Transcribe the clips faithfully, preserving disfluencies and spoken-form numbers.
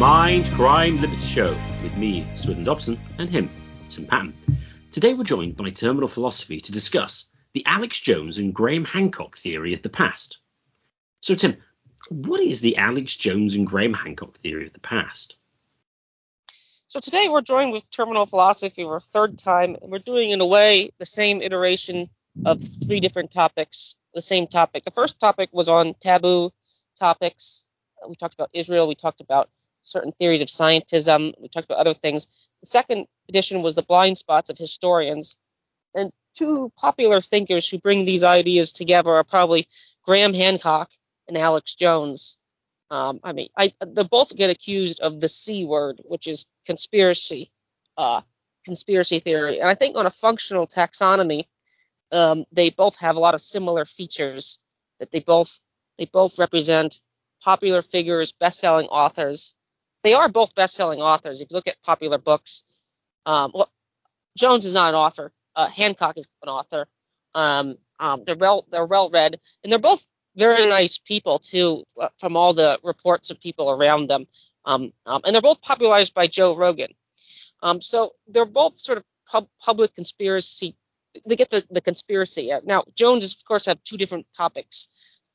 Mind, Crime, Liberty Show with me, Swithin Dobson, and him, Tim Patton. Today we're joined by Terminal Philosophy to discuss the Alex Jones and Graham Hancock theory of the past. So Tim, what is the Alex Jones and Graham Hancock theory of the past? So today we're joined with Terminal Philosophy for a third time, and we're doing, in a way, the same iteration of three different topics, the same topic. The first topic was on taboo topics. We talked about Israel. We talked about certain theories of scientism. We talked about other things. The second edition was the blind spots of historians. And two popular thinkers who bring these ideas together are probably Graham Hancock and Alex Jones. Um, I mean, I, they both get accused of the C word, which is conspiracy, uh, conspiracy theory. And I think on a functional taxonomy, um, they both have a lot of similar features, that they both they both represent popular figures, best-selling authors. They are both best-selling authors. If you look at popular books, um, well, Jones is not an author. Uh, Hancock is an author. Um, um, they're well they're well-read, and they're both very nice people, too, from all the reports of people around them. Um, um, and they're both popularized by Joe Rogan. Um, so they're both sort of pub- public conspiracy. They get the, the conspiracy. Now, Jones, is, of course, have two different topics.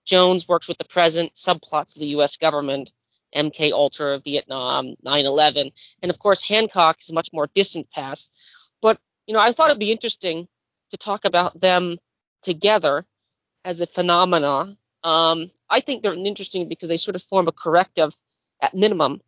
Jones works with the present, subplots of the U S government, M K Ultra, Vietnam, nine eleven. And, of course, Hancock is a much more distant past. But, you know, I thought it'd be interesting to talk about them together as a phenomena. Um, I think they're interesting because they sort of form a corrective, at minimum,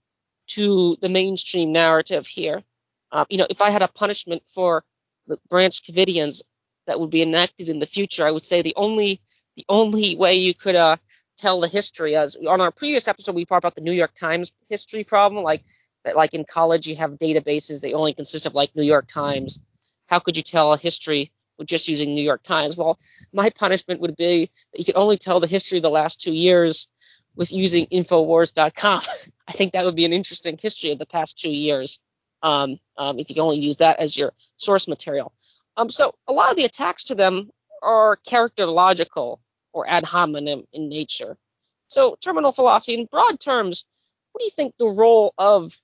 to the mainstream narrative here. Uh, you know, if I had a punishment for the Branch Covidians that would be enacted in the future, I would say the only the only way you could uh, tell the history is, on our previous episode, we talked about the New York Times history problem, like that, like in college you have databases that only consist of like New York Times. How could you tell a history just using New York Times? Well, my punishment would be that you could only tell the history of the last two years with using Infowars dot com. I think that would be an interesting history of the past two years um, um, if you can only use that as your source material. Um, so a lot of the attacks to them are characterological or ad hominem in nature. So Terminal Philosophy, in broad terms, what do you think the role of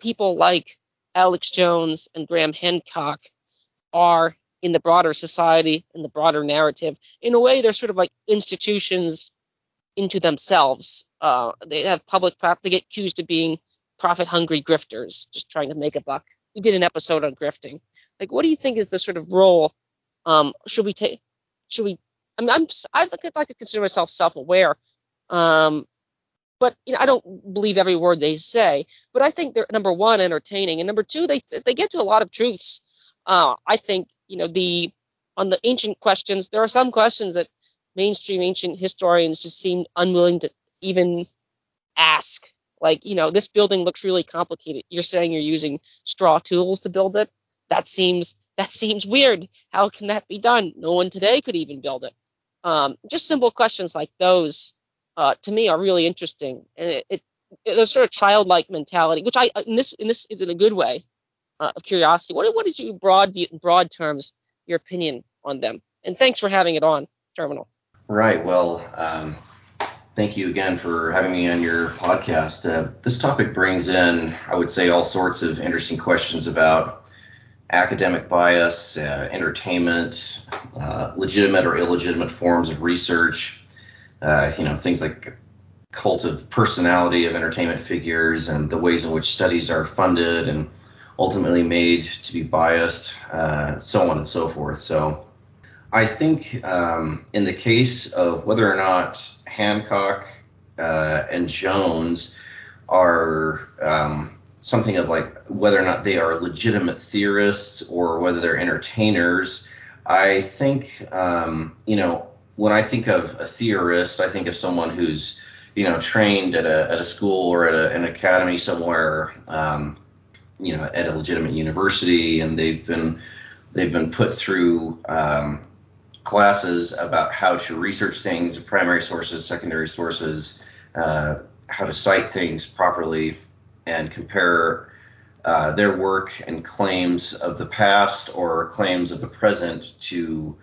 people like Alex Jones and Graham Hancock are in the broader society, in the broader narrative? In a way, they're sort of like institutions into themselves. Uh, they have public prop. They get accused of being profit-hungry grifters, just trying to make a buck. We did an episode on grifting. Like, what do you think is the sort of role? Um, should we take? Should we? I mean, I'm. I like to consider myself self-aware, um, but you know, I don't believe every word they say. But I think they're, number one, entertaining, and number two, they they get to a lot of truths. Uh, I think, you know, the on the ancient questions, there are some questions that mainstream ancient historians just seem unwilling to even ask. Like, you know, this building looks really complicated. You're saying you're using straw tools to build it? That seems that seems weird. How can that be done? No one today could even build it. Um, just simple questions like those, uh, to me, are really interesting. And it, it, it a sort of childlike mentality, which I in this in this is in a good way. Uh, of curiosity. What what is your broad in broad terms your opinion on them? And thanks for having it on, Terminal. Right. Well, um, thank you again for having me on your podcast. Uh, this topic brings in, I would say, all sorts of interesting questions about academic bias, uh, entertainment, uh, legitimate or illegitimate forms of research. Uh, you know, things like cult of personality of entertainment figures and the ways in which studies are funded and ultimately made to be biased, uh, so on and so forth. So I think um, in the case of whether or not Hancock uh, and Jones are um, something of like whether or not they are legitimate theorists or whether they're entertainers, I think, um, you know, when I think of a theorist, I think of someone who's, you know, trained at a, at a school or at a, an academy somewhere, um, you know, at a legitimate university, and they've been they've been put through um, classes about how to research things, primary sources, secondary sources, uh, how to cite things properly, and compare uh, their work and claims of the past or claims of the present to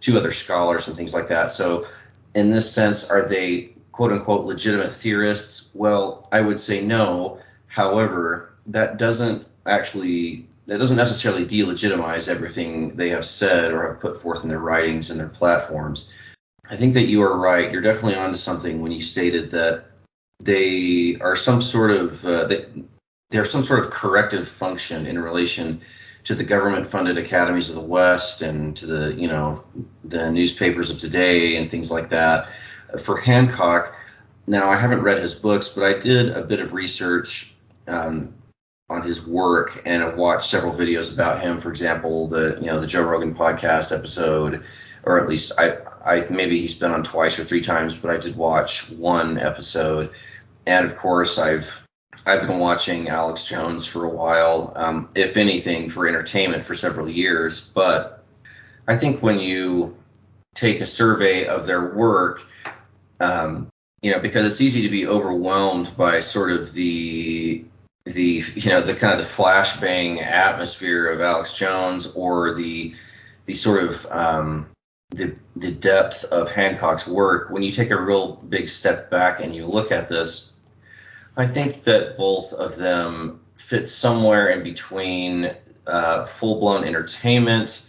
to other scholars and things like that. So, in this sense, are they quote unquote legitimate theorists? Well, I would say no. However, that doesn't actually that doesn't necessarily delegitimize everything they have said or have put forth in their writings and their platforms. I think that you are right. You're definitely onto something when you stated that they are some sort of uh, they, they are some sort of corrective function in relation to the government-funded academies of the West and to the, you know, the newspapers of today and things like that. For Hancock, now I haven't read his books, but I did a bit of research um, on his work, and I watched several videos about him. For example, the you know the Joe Rogan podcast episode, or at least I, I maybe he's been on twice or three times, but I did watch one episode. And of course, I've I've been watching Alex Jones for a while, um, if anything, for entertainment for several years. But I think when you take a survey of their work, um, you know, because it's easy to be overwhelmed by sort of the the you know the kind of the flashbang atmosphere of Alex Jones or the the sort of um, the the depth of Hancock's work. When you take a real big step back and you look at this, I think that both of them fit somewhere in between uh, full-blown entertainment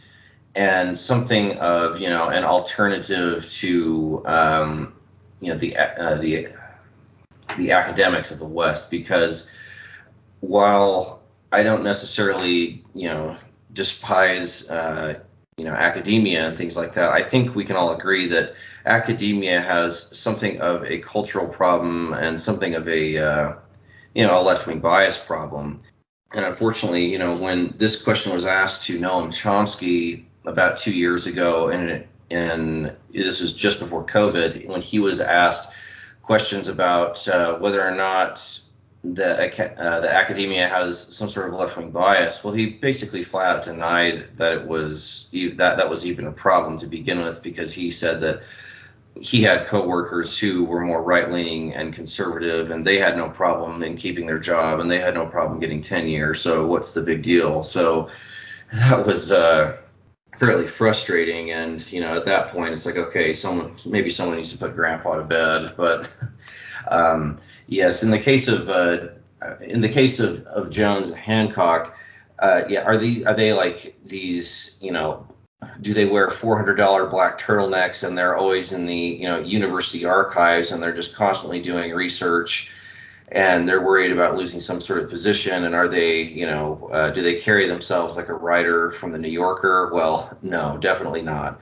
and something of, you know, an alternative to, um, you know, the uh, the the academics of the West. Because while I don't necessarily, you know, despise, uh, you know, academia and things like that, I think we can all agree that academia has something of a cultural problem and something of a, uh, you know, a left-wing bias problem. And unfortunately, you know, when this question was asked to Noam Chomsky about two years ago, and and this was just before COVID, when he was asked questions about uh, whether or not the uh, the academia has some sort of left-wing bias, well, he basically flat out denied that it was that that was even a problem to begin with, because he said that he had coworkers who were more right-leaning and conservative, and they had no problem in keeping their job, and they had no problem getting tenure. So what's the big deal? So that was uh, fairly frustrating. And, you know, at that point, it's like, okay, someone maybe someone needs to put grandpa to bed. But um, yes, in the case of uh, in the case of, of Jones and Hancock, uh, yeah, are these are they like these, you know, do they wear four hundred dollars black turtlenecks and they're always in the, you know, university archives and they're just constantly doing research and they're worried about losing some sort of position? And are they, you know, uh, do they carry themselves like a writer from the New Yorker? Well, no, definitely not.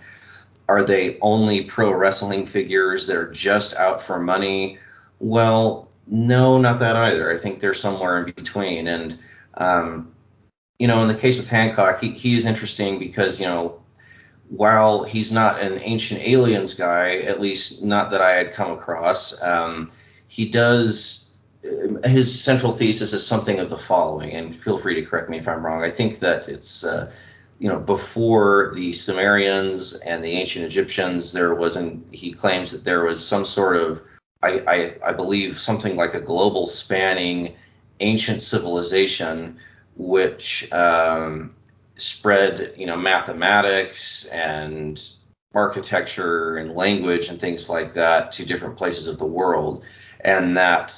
Are they only pro wrestling figures that are just out for money? Well, no, not that either. I think they're somewhere in between. And, um, you know, in the case with Hancock, he, he is interesting because, you know, while he's not an ancient aliens guy, at least not that I had come across, um, he does, his central thesis is something of the following, and feel free to correct me if I'm wrong. I think that it's, uh, you know, before the Sumerians and the ancient Egyptians, there was, an, he claims that there was some sort of, I, I, I believe, something like a global spanning ancient civilization which um, spread, you know, mathematics and architecture and language and things like that to different places of the world, and that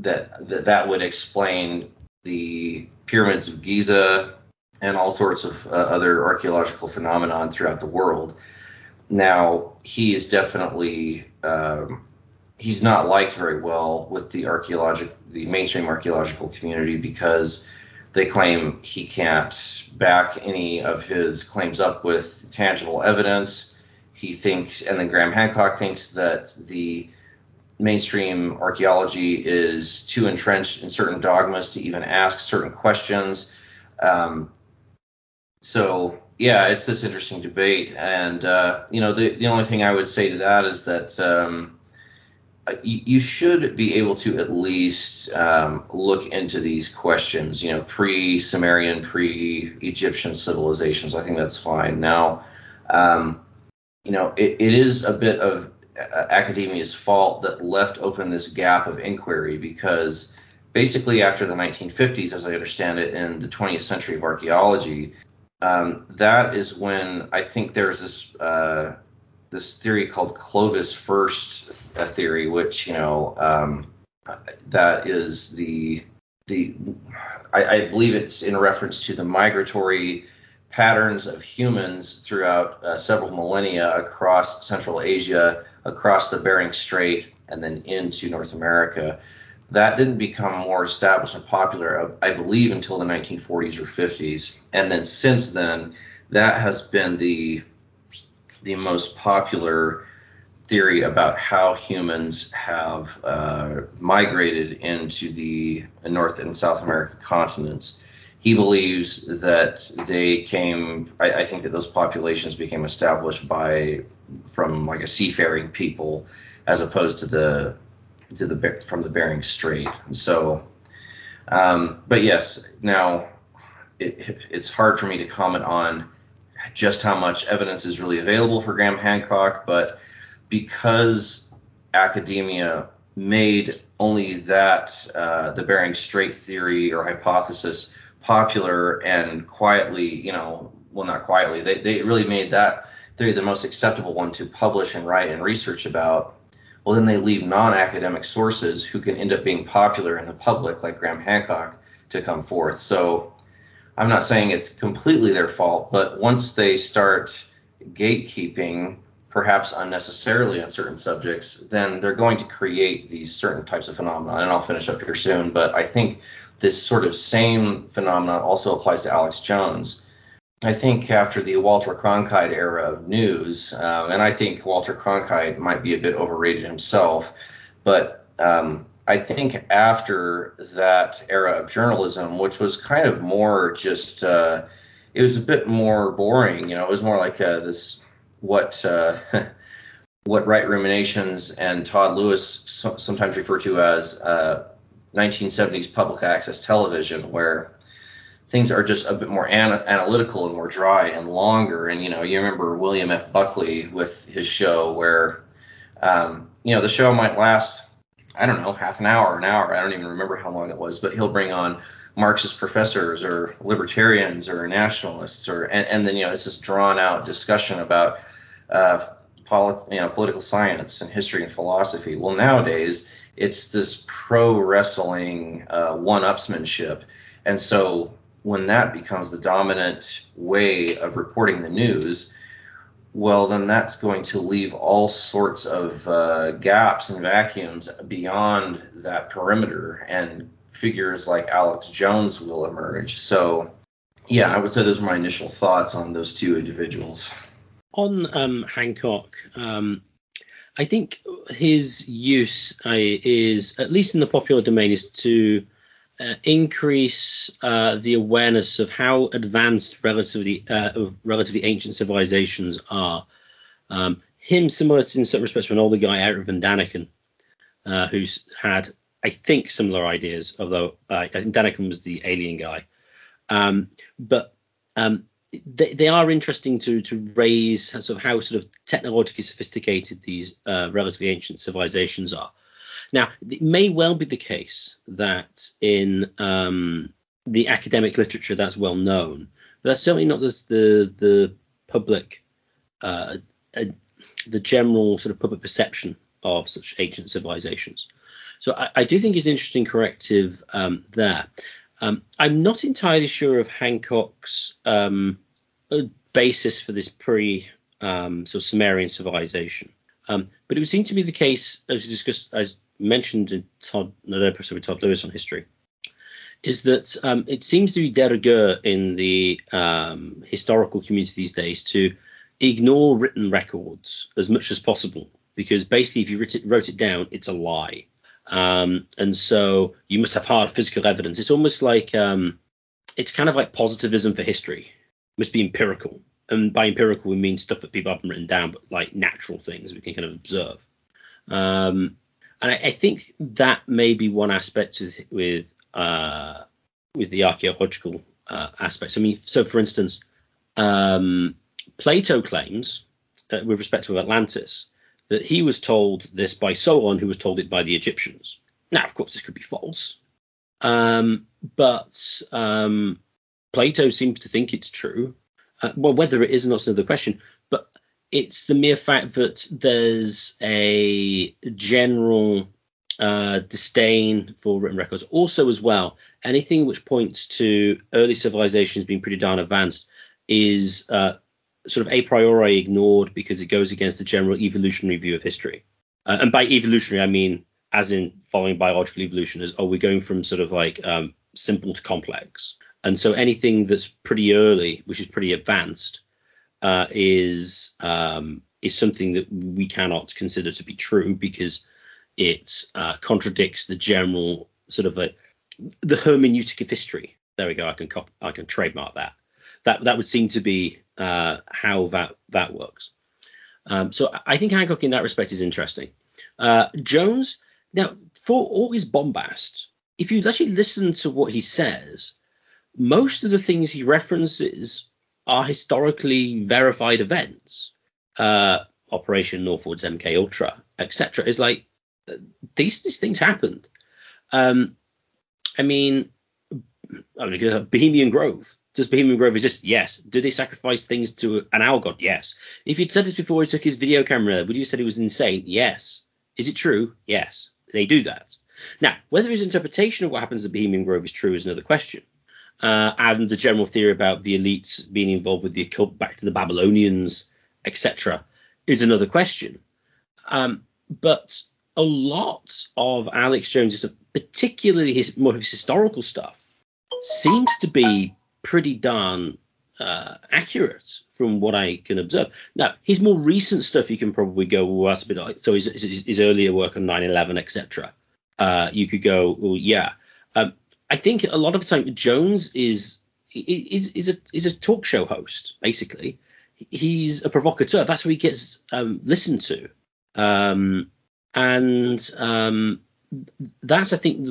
that that, that would explain the pyramids of Giza and all sorts of uh, other archaeological phenomenon throughout the world. Now, he is definitely um, he's not liked very well with the archaeologic the mainstream archaeological community because they claim he can't back any of his claims up with tangible evidence. He thinks, and then Graham Hancock thinks, that the mainstream archaeology is too entrenched in certain dogmas to even ask certain questions. Um, so, yeah, it's this interesting debate. And, uh, you know, the, the only thing I would say to that is that um, you should be able to at least um, look into these questions, you know, pre-Sumerian, pre-Egyptian civilizations. I think that's fine. Now, um, you know, it, it is a bit of academia's fault that left open this gap of inquiry, because basically after the nineteen fifties, as I understand it, in the twentieth century of archaeology, um, that is when I think there's this uh, this theory called Clovis first theory, which, you know, um, that is the the I, I believe it's in reference to the migratory patterns of humans throughout uh, several millennia across Central Asia, across the Bering Strait, and then into North America. That didn't become more established and popular, I believe, until the nineteen forties or fifties. And then since then, that has been the the most popular theory about how humans have uh, migrated into the North and South American continents. He believes that they came, I, I think that those populations became established by, from like a seafaring people, as opposed to the, to the, from the Bering Strait. And so, um, but yes, now it, it's hard for me to comment on just how much evidence is really available for Graham Hancock, but because academia made only that, uh, the Bering Strait theory or hypothesis popular and quietly, you know, well, not quietly, they, they really made that theory the most acceptable one to publish and write and research about. Well, then they leave non-academic sources who can end up being popular in the public, like Graham Hancock, to come forth. So I'm not saying it's completely their fault, but once they start gatekeeping, perhaps unnecessarily, on certain subjects, then they're going to create these certain types of phenomena. And I'll finish up here soon, but I think this sort of same phenomenon also applies to Alex Jones. I think after the Walter Cronkite era of news, um, and I think Walter Cronkite might be a bit overrated himself, but um, I think after that era of journalism, which was kind of more just, uh, it was a bit more boring, you know, it was more like uh, this, what uh, what Right Ruminations and Todd Lewis so- sometimes refer to as uh, nineteen seventies public access television, where things are just a bit more ana- analytical and more dry and longer. And, you know, you remember William F. Buckley with his show where, um, you know, the show might last, I don't know, half an hour, an hour. I don't even remember how long it was, but he'll bring on Marxist professors or libertarians or nationalists or and, and then, you know, it's this drawn out discussion about uh, polit- you know, political science and history and philosophy. Well, nowadays it's this pro wrestling uh, one-upsmanship. And so when that becomes the dominant way of reporting the news, well, then that's going to leave all sorts of uh, gaps and vacuums beyond that perimeter, and figures like Alex Jones will emerge. So, yeah, I would say those are my initial thoughts on those two individuals. On um, Hancock, um, I think his use uh, is, at least in the popular domain, is to Uh, increase uh, the awareness of how advanced relatively uh, of relatively ancient civilizations are. Um, him, similar to, in some respects, to an older guy, Eric Van Daniken, uh, who's had, I think, similar ideas, although uh, I think Daniken was the alien guy. Um, but um, they, they are interesting to to raise sort of how sort of technologically sophisticated these uh, relatively ancient civilizations are. Now, it may well be the case that in um, the academic literature that's well known, but that's certainly not the the, the public, uh, uh, the general sort of public perception of such ancient civilizations. So I, I do think it's an interesting corrective um, there. Um, I'm not entirely sure of Hancock's um, basis for this pre um, sort of Sumerian civilization, um, but it would seem to be the case, as we discussed, as mentioned in Todd, no, episode with Todd Lewis on history, is that um, it seems to be de rigueur in the um, historical community these days to ignore written records as much as possible, because basically if you wrote it, wrote it down, it's a lie. Um, and so you must have hard physical evidence. It's almost like um, it's kind of like positivism for history. It must be empirical. And by empirical, we mean stuff that people haven't written down, but like natural things we can kind of observe. Um, And I think that may be one aspect with with, uh, with the archaeological uh, aspects. I mean, so for instance, um, Plato claims, uh, with respect to Atlantis, that he was told this by Solon, who was told it by the Egyptians. Now, of course, this could be false, um, but um, Plato seems to think it's true. Uh, well, whether it is or not is another question, but it's the mere fact that there's a general uh, disdain for written records. Also, as well, anything which points to early civilizations being pretty darn advanced is uh, sort of a priori ignored because it goes against the general evolutionary view of history. Uh, and by evolutionary, I mean as in following biological evolution, as, oh, we're going from sort of like um, simple to complex. And so anything that's pretty early, which is pretty advanced, uh, is um, is something that we cannot consider to be true because it uh, contradicts the general sort of a, the hermeneutic of history. There we go. I can cop- I can trademark that. That that would seem to be uh, how that that works. Um, so I think Hancock in that respect is interesting. Uh, Jones, now, for all his bombast, if you actually listen to what he says, most of the things he references are historically verified events. Uh, Operation Northwoods, M K Ultra, et cetera. It's like these these things happened. Um, I mean, I mean, Bohemian Grove. Does Bohemian Grove exist? Yes. Do they sacrifice things to an owl god? Yes. If you'd said this before he took his video camera, would you have said it was insane? Yes. Is it true? Yes. They do that. Now, whether his interpretation of what happens at Bohemian Grove is true is another question. Uh, and the general theory about the elites being involved with the occult back to the Babylonians, et cetera, is another question. Um, but a lot of Alex Jones, particularly his more of his historical stuff, seems to be pretty darn uh, accurate from what I can observe. Now, his more recent stuff, you can probably go, well, that's a bit odd. So his, his, his earlier work on nine eleven, et cetera, uh, you could go, well, yeah. Um, I think a lot of the time Jones is is is a is a talk show host. Basically, he's a provocateur. That's what he gets um, listened to, um, and um, that's I think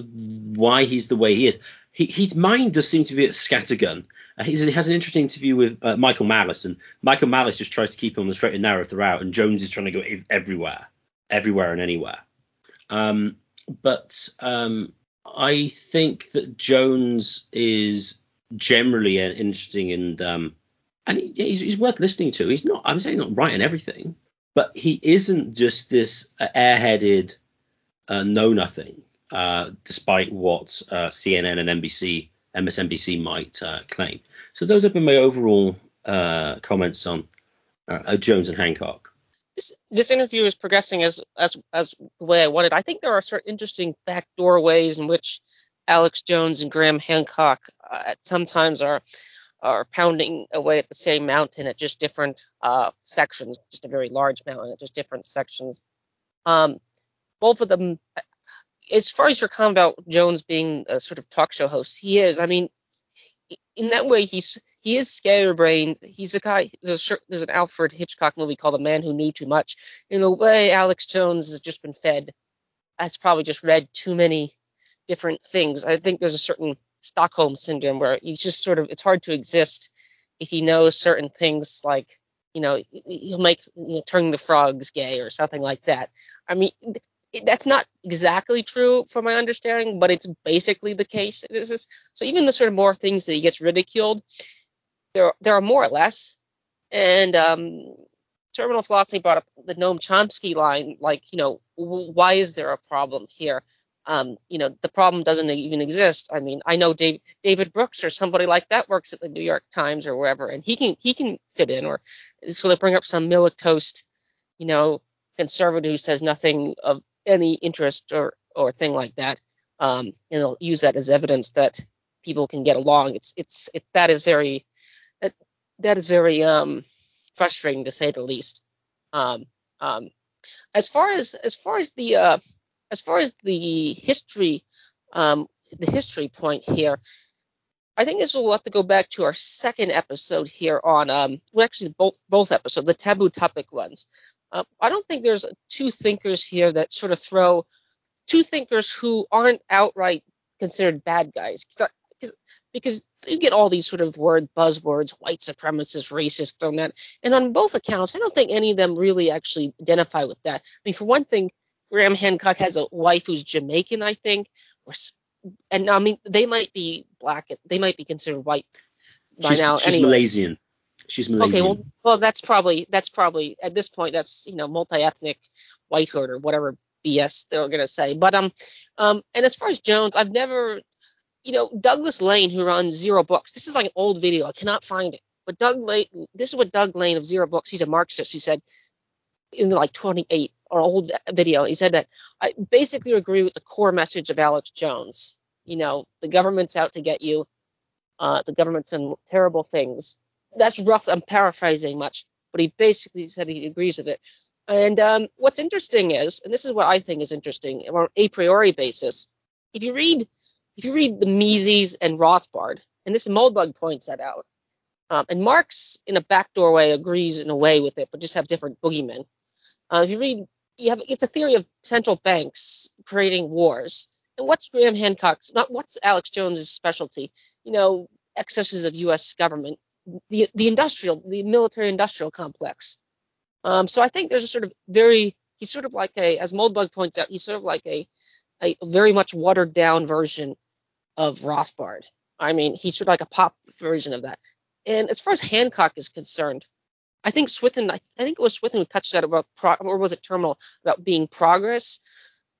why he's the way he is. He, his mind does seem to be a scattergun. Uh, he's, he has an interesting interview with uh, Michael Malice, and Michael Malice just tries to keep him on the straight and narrow throughout, and Jones is trying to go ev- everywhere, everywhere and anywhere. Um, but um, I think that Jones is generally an interesting and um, and he, he's, he's worth listening to. He's not, I'm saying not right in everything, but he isn't just this uh, airheaded uh, know nothing, uh, despite what uh, C N N and N B C, M S N B C might uh, claim. So those have been my overall uh, comments on uh, Jones and Hancock. This, this interview is progressing as as as the way I wanted. I think there are certain interesting back doorways in which Alex Jones and Graham Hancock uh, sometimes are are pounding away at the same mountain at just different uh, sections, just a very large mountain at just different sections. Um, both of them, as far as your comment about Jones being a sort of talk show host, he is. I mean, in that way, he's he is scatterbrained. He's a guy. There's, a, there's an Alfred Hitchcock movie called The Man Who Knew Too Much. In a way, Alex Jones has just been fed. Has probably just read too many different things. I think there's a certain Stockholm syndrome where he's just sort of. It's hard to exist if he knows certain things, like, you know, he'll make you know, turning the frogs gay or something like that. I mean, it, that's not exactly true from my understanding, but it's basically the case. This is, so even the sort of more things that he gets ridiculed, there there are more or less. And um, Terminal Philosophy brought up the Noam Chomsky line, like, you know, w- why is there a problem here? Um, you know, the problem doesn't even exist. I mean, I know Dave, David Brooks or somebody like that works at the New York Times or wherever, and he can he can fit in. Or so they bring up some milquetoast, you know, conservative who says nothing of any interest or or thing like that, um, and they'll use that as evidence that people can get along. It's it's it, that is very that, that is very um, frustrating to say the least. Um, um, as far as as far as the uh, as far as the history um, the history point here, I think this will have to go back to our second episode here on um, well actually both both episodes, the taboo topic ones. Uh, I don't think there's two thinkers here that sort of throw two thinkers who aren't outright considered bad guys. Because, because you get all these sort of word buzzwords, white supremacist, racist, thrown at. And on both accounts, I don't think any of them really actually identify with that. I mean, for one thing, Graham Hancock has a wife who's Jamaican, I think. Or, and I mean, they might be black. They might be considered white by she's, now. She's anyway. Malaysian. She's Malaysian. Okay, well, well, that's probably that's probably at this point that's you know multi-ethnic white herd or whatever B S they're going to say. But um, um, and as far as Jones, I've never, you know, Douglas Lane, who runs Zero Books. This is like an old video. I cannot find it. But Doug Lane, this is what Doug Lane of Zero Books, he's a Marxist, he said in like twenty-eight or old video, he said that I basically agree with the core message of Alex Jones. You know, the government's out to get you. Uh, the government's done terrible things. That's rough. I'm paraphrasing much, but he basically said he agrees with it. And um, what's interesting is, and this is what I think is interesting on a priori basis, if you read if you read the Mises and Rothbard, and this Moldbug points that out, um, and Marx in a backdoor way agrees in a way with it, but just have different boogeymen. Uh, if you read, you have it's a theory of central banks creating wars. And what's Graham Hancock's? Not what's Alex Jones's specialty? You know, excesses of U S government, the the industrial, the military industrial complex. Um, so I think there's a sort of very, he's sort of like a, as Moldbug points out, he's sort of like a, a very much watered down version of Rothbard. I mean, he's sort of like a pop version of that. And as far as Hancock is concerned, I think Swithin, I, th- I think it was Swithin who touched that about, pro- or was it Terminal, about being progress.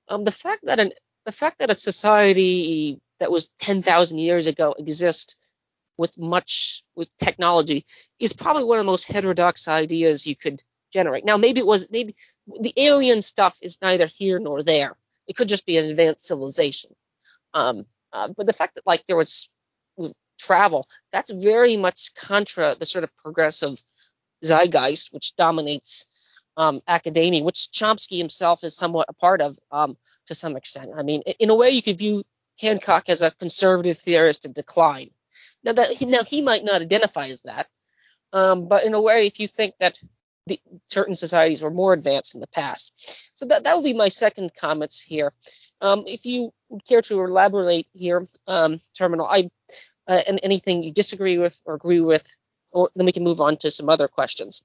Um, the fact that an, the fact that a society that was ten thousand years ago exists with much, with technology is probably one of the most heterodox ideas you could generate. Now, maybe it was, maybe the alien stuff is neither here nor there. It could just be an advanced civilization. Um, uh, but the fact that like there was travel, that's very much contra the sort of progressive zeitgeist, which dominates um, academia, which Chomsky himself is somewhat a part of um, to some extent. I mean, in a way you could view Hancock as a conservative theorist of decline. Now that he, now he might not identify as that. Um, but in a way, if you think that The, certain societies were more advanced in the past. So that, that would be my second comments here. Um, if you care to elaborate here, um, Terminal, I uh, and anything you disagree with or agree with, or then we can move on to some other questions.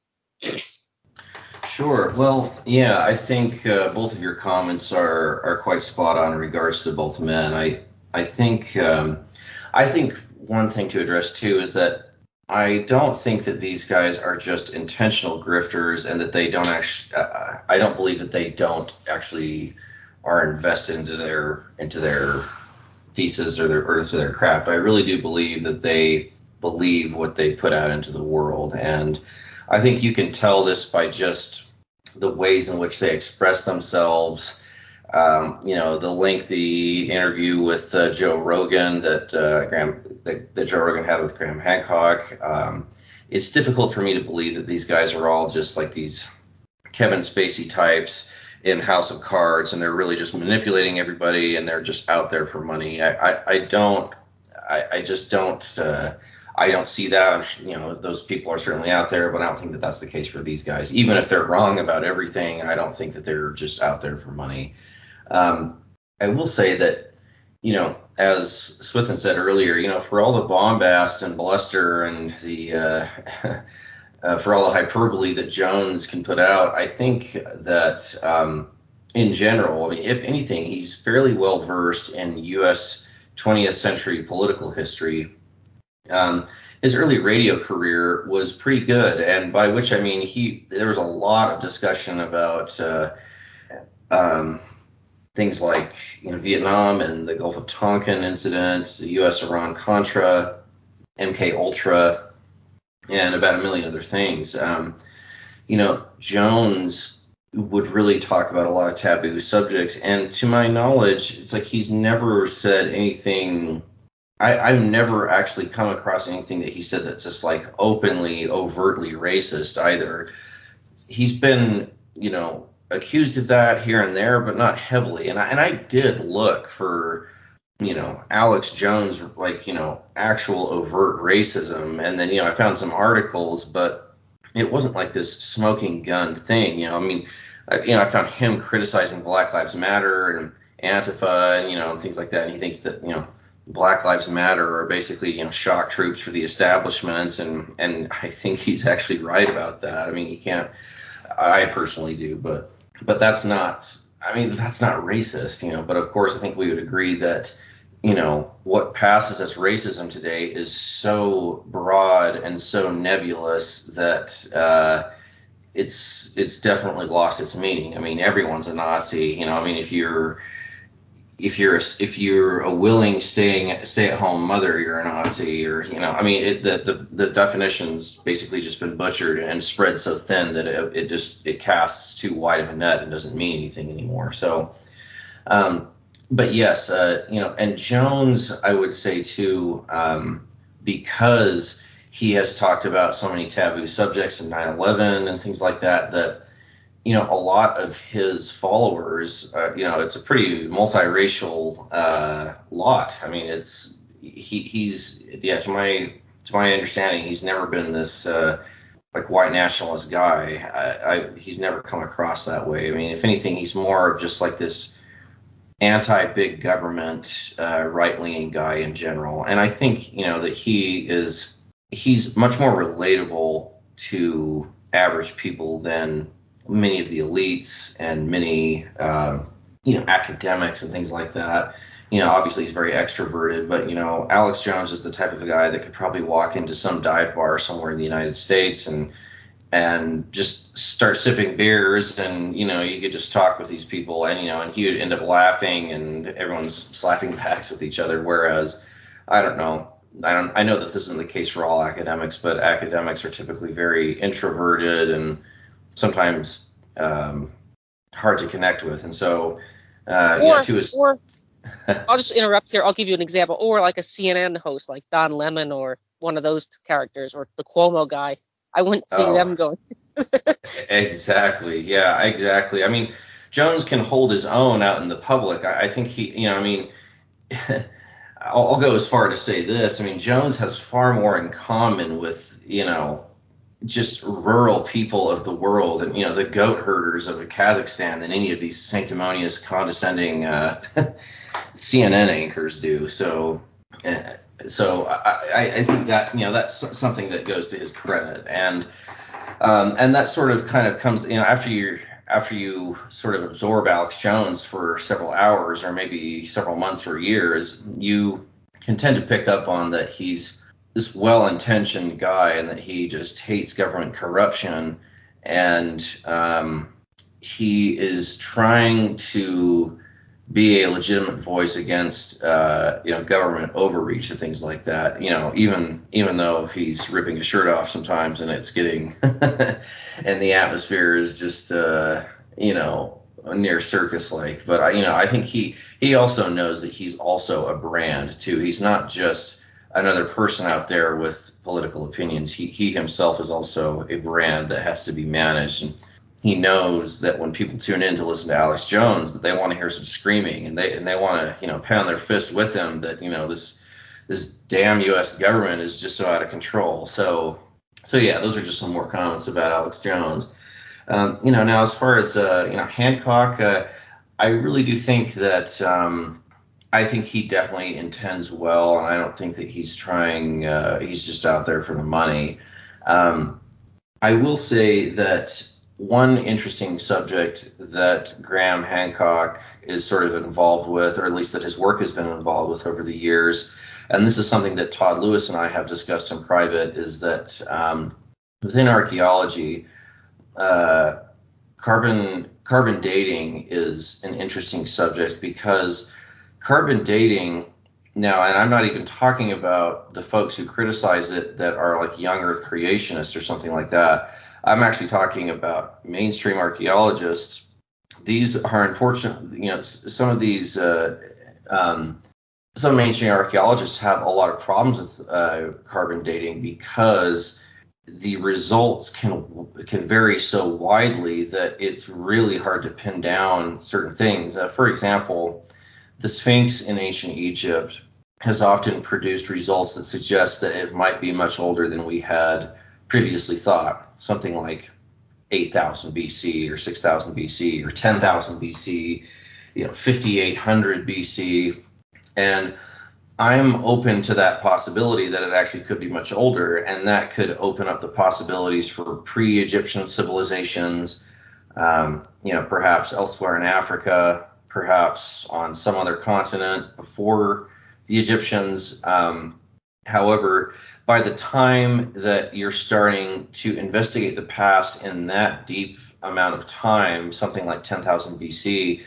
Sure. Well, yeah, I think uh, both of your comments are are quite spot on in regards to both men. I I think um, I think one thing to address too is that I don't think that these guys are just intentional grifters and that they don't actually uh, I don't believe that they don't actually are invested into their into their thesis or their or to their craft. I really do believe that they believe what they put out into the world. And I think you can tell this by just the ways in which they express themselves. Um, you know, the lengthy interview with uh, Joe Rogan that uh, Graham that, that Joe Rogan had with Graham Hancock. Um, it's difficult for me to believe that these guys are all just like these Kevin Spacey types in House of Cards, and they're really just manipulating everybody, and they're just out there for money. I, I, I don't, I, I just don't, uh, I don't see that. You know, those people are certainly out there, but I don't think that that's the case for these guys. Even if they're wrong about everything, I don't think that they're just out there for money. Um, I will say that, you know, as Swithin said earlier, you know, for all the bombast and bluster and the uh, uh, for all the hyperbole that Jones can put out, I think that um, in general, I mean, if anything, he's fairly well versed in U S twentieth century political history. Um, his early radio career was pretty good, and by which I mean he there was a lot of discussion about uh, um, things like, you know, Vietnam and the Gulf of Tonkin incident, the U S Iran Contra, M K Ultra, and about a million other things. Um, you know, Jones would really talk about a lot of taboo subjects. And to my knowledge, it's like he's never said anything. I, I've never actually come across anything that he said that's just like openly, overtly racist either. He's been, you know, accused of that here and there, but not heavily. And I, and I did look for, you know, Alex Jones, like, you know, actual overt racism. And then, you know, I found some articles, but it wasn't like this smoking gun thing. You know, I mean, I, you know, I found him criticizing Black Lives Matter and Antifa and, you know, and things like that. And he thinks that, you know, Black Lives Matter are basically, you know, shock troops for the establishment. And, and I think he's actually right about that. I mean, you can't, I personally do, but But that's not, I mean, that's not racist, you know, but of course I think we would agree that, you know, what passes as racism today is so broad and so nebulous that, uh, it's it's definitely lost its meaning. I mean, everyone's a Nazi, you know. I mean, if you're if you're a, if you're a willing staying stay at home mother, you're a Nazi, or you know. I mean, it, the, the the definition's basically just been butchered and spread so thin that it, it just it casts too wide of a net and doesn't mean anything anymore. So, um, but yes, uh, you know, and Jones, I would say too, um, because he has talked about so many taboo subjects and nine eleven and things like that, that, you know, a lot of his followers, uh, you know, it's a pretty multiracial uh, lot. I mean, it's he, he's yeah, to my to my understanding, he's never been this uh, like white nationalist guy. I, I he's never come across that way. I mean, if anything, he's more of just like this anti-big government uh, right-leaning guy in general. And I think, you know, that he is. He's much more relatable to average people than many of the elites and many, um, you know, academics and things like that. You know, obviously he's very extroverted, but, you know, Alex Jones is the type of a guy that could probably walk into some dive bar somewhere in the United States and and just start sipping beers, and, you know, you could just talk with these people, and, you know, and he would end up laughing and everyone's slapping backs with each other. Whereas, I don't know. I don't. I know that this isn't the case for all academics, but academics are typically very introverted and sometimes um, hard to connect with. And so, uh, or, you know, to his- or I'll just interrupt here. I'll give you an example, or like a C N N host, like Don Lemon, or one of those characters, or the Cuomo guy. I wouldn't see oh, them going. Exactly. Yeah. Exactly. I mean, Jones can hold his own out in the public. I, I think he. You know. I mean. I'll, I'll go as far to say this. I mean, Jones has far more in common with, you know, just rural people of the world and, you know, the goat herders of Kazakhstan than any of these sanctimonious, condescending uh, C N N anchors do. So, uh, so I, I think that, you know, that's something that goes to his credit. And um, and that sort of kind of comes, you know, after you're after you sort of absorb Alex Jones for several hours or maybe several months or years, you can tend to pick up on that he's this well-intentioned guy and that he just hates government corruption. And um, he is trying to be a legitimate voice against, uh, you know, government overreach and things like that. You know, even even though he's ripping his shirt off sometimes and it's getting, and the atmosphere is just, uh, you know, near circus-like. But I, you know, I think he he also knows that he's also a brand too. He's not just another person out there with political opinions. He he himself is also a brand that has to be managed. And he knows that when people tune in to listen to Alex Jones, that they want to hear some screaming and they and they want to, you know, pound their fist with him that, you know, this this damn U S government is just so out of control. So so yeah, those are just some more comments about Alex Jones. Um, you know, now as far as uh, you know, Hancock, uh, I really do think that um, I think he definitely intends well, and I don't think that he's trying. Uh, he's just out there for the money. Um, I will say that. One interesting subject that Graham Hancock is sort of involved with, or at least that his work has been involved with over the years, and this is something that Todd Lewis and I have discussed in private, is that um, within archaeology, uh, carbon carbon dating is an interesting subject because carbon dating now, and I'm not even talking about the folks who criticize it that are like young Earth creationists or something like that. I'm actually talking about mainstream archaeologists. These are unfortunate, you know, some of these, uh, um, some mainstream archaeologists have a lot of problems with uh, carbon dating because the results can can vary so widely that it's really hard to pin down certain things. Uh, for example, the Sphinx in ancient Egypt has often produced results that suggest that it might be much older than we had previously thought, something like eight thousand B C or six thousand B C or ten thousand B C, you know, fifty-eight hundred B C. And I'm open to that possibility that it actually could be much older, and that could open up the possibilities for pre-Egyptian civilizations, um, you know, perhaps elsewhere in Africa, perhaps on some other continent before the Egyptians. Um, However, by the time that you're starting to investigate the past in that deep amount of time, something like ten thousand B C,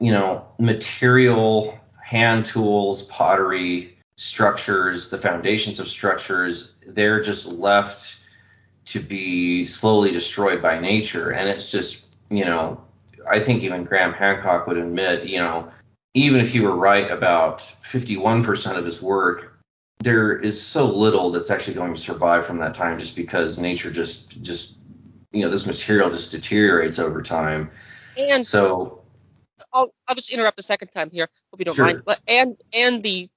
you know, material, hand tools, pottery, structures, the foundations of structures, they're just left to be slowly destroyed by nature. And it's just, you know, I think even Graham Hancock would admit, you know, even if he were right about fifty-one percent of his work, there is so little that's actually going to survive from that time, just because nature just, just, you know, this material just deteriorates over time. And so I'll, I'll just interrupt a second time here, if you don't sure. mind. But and and the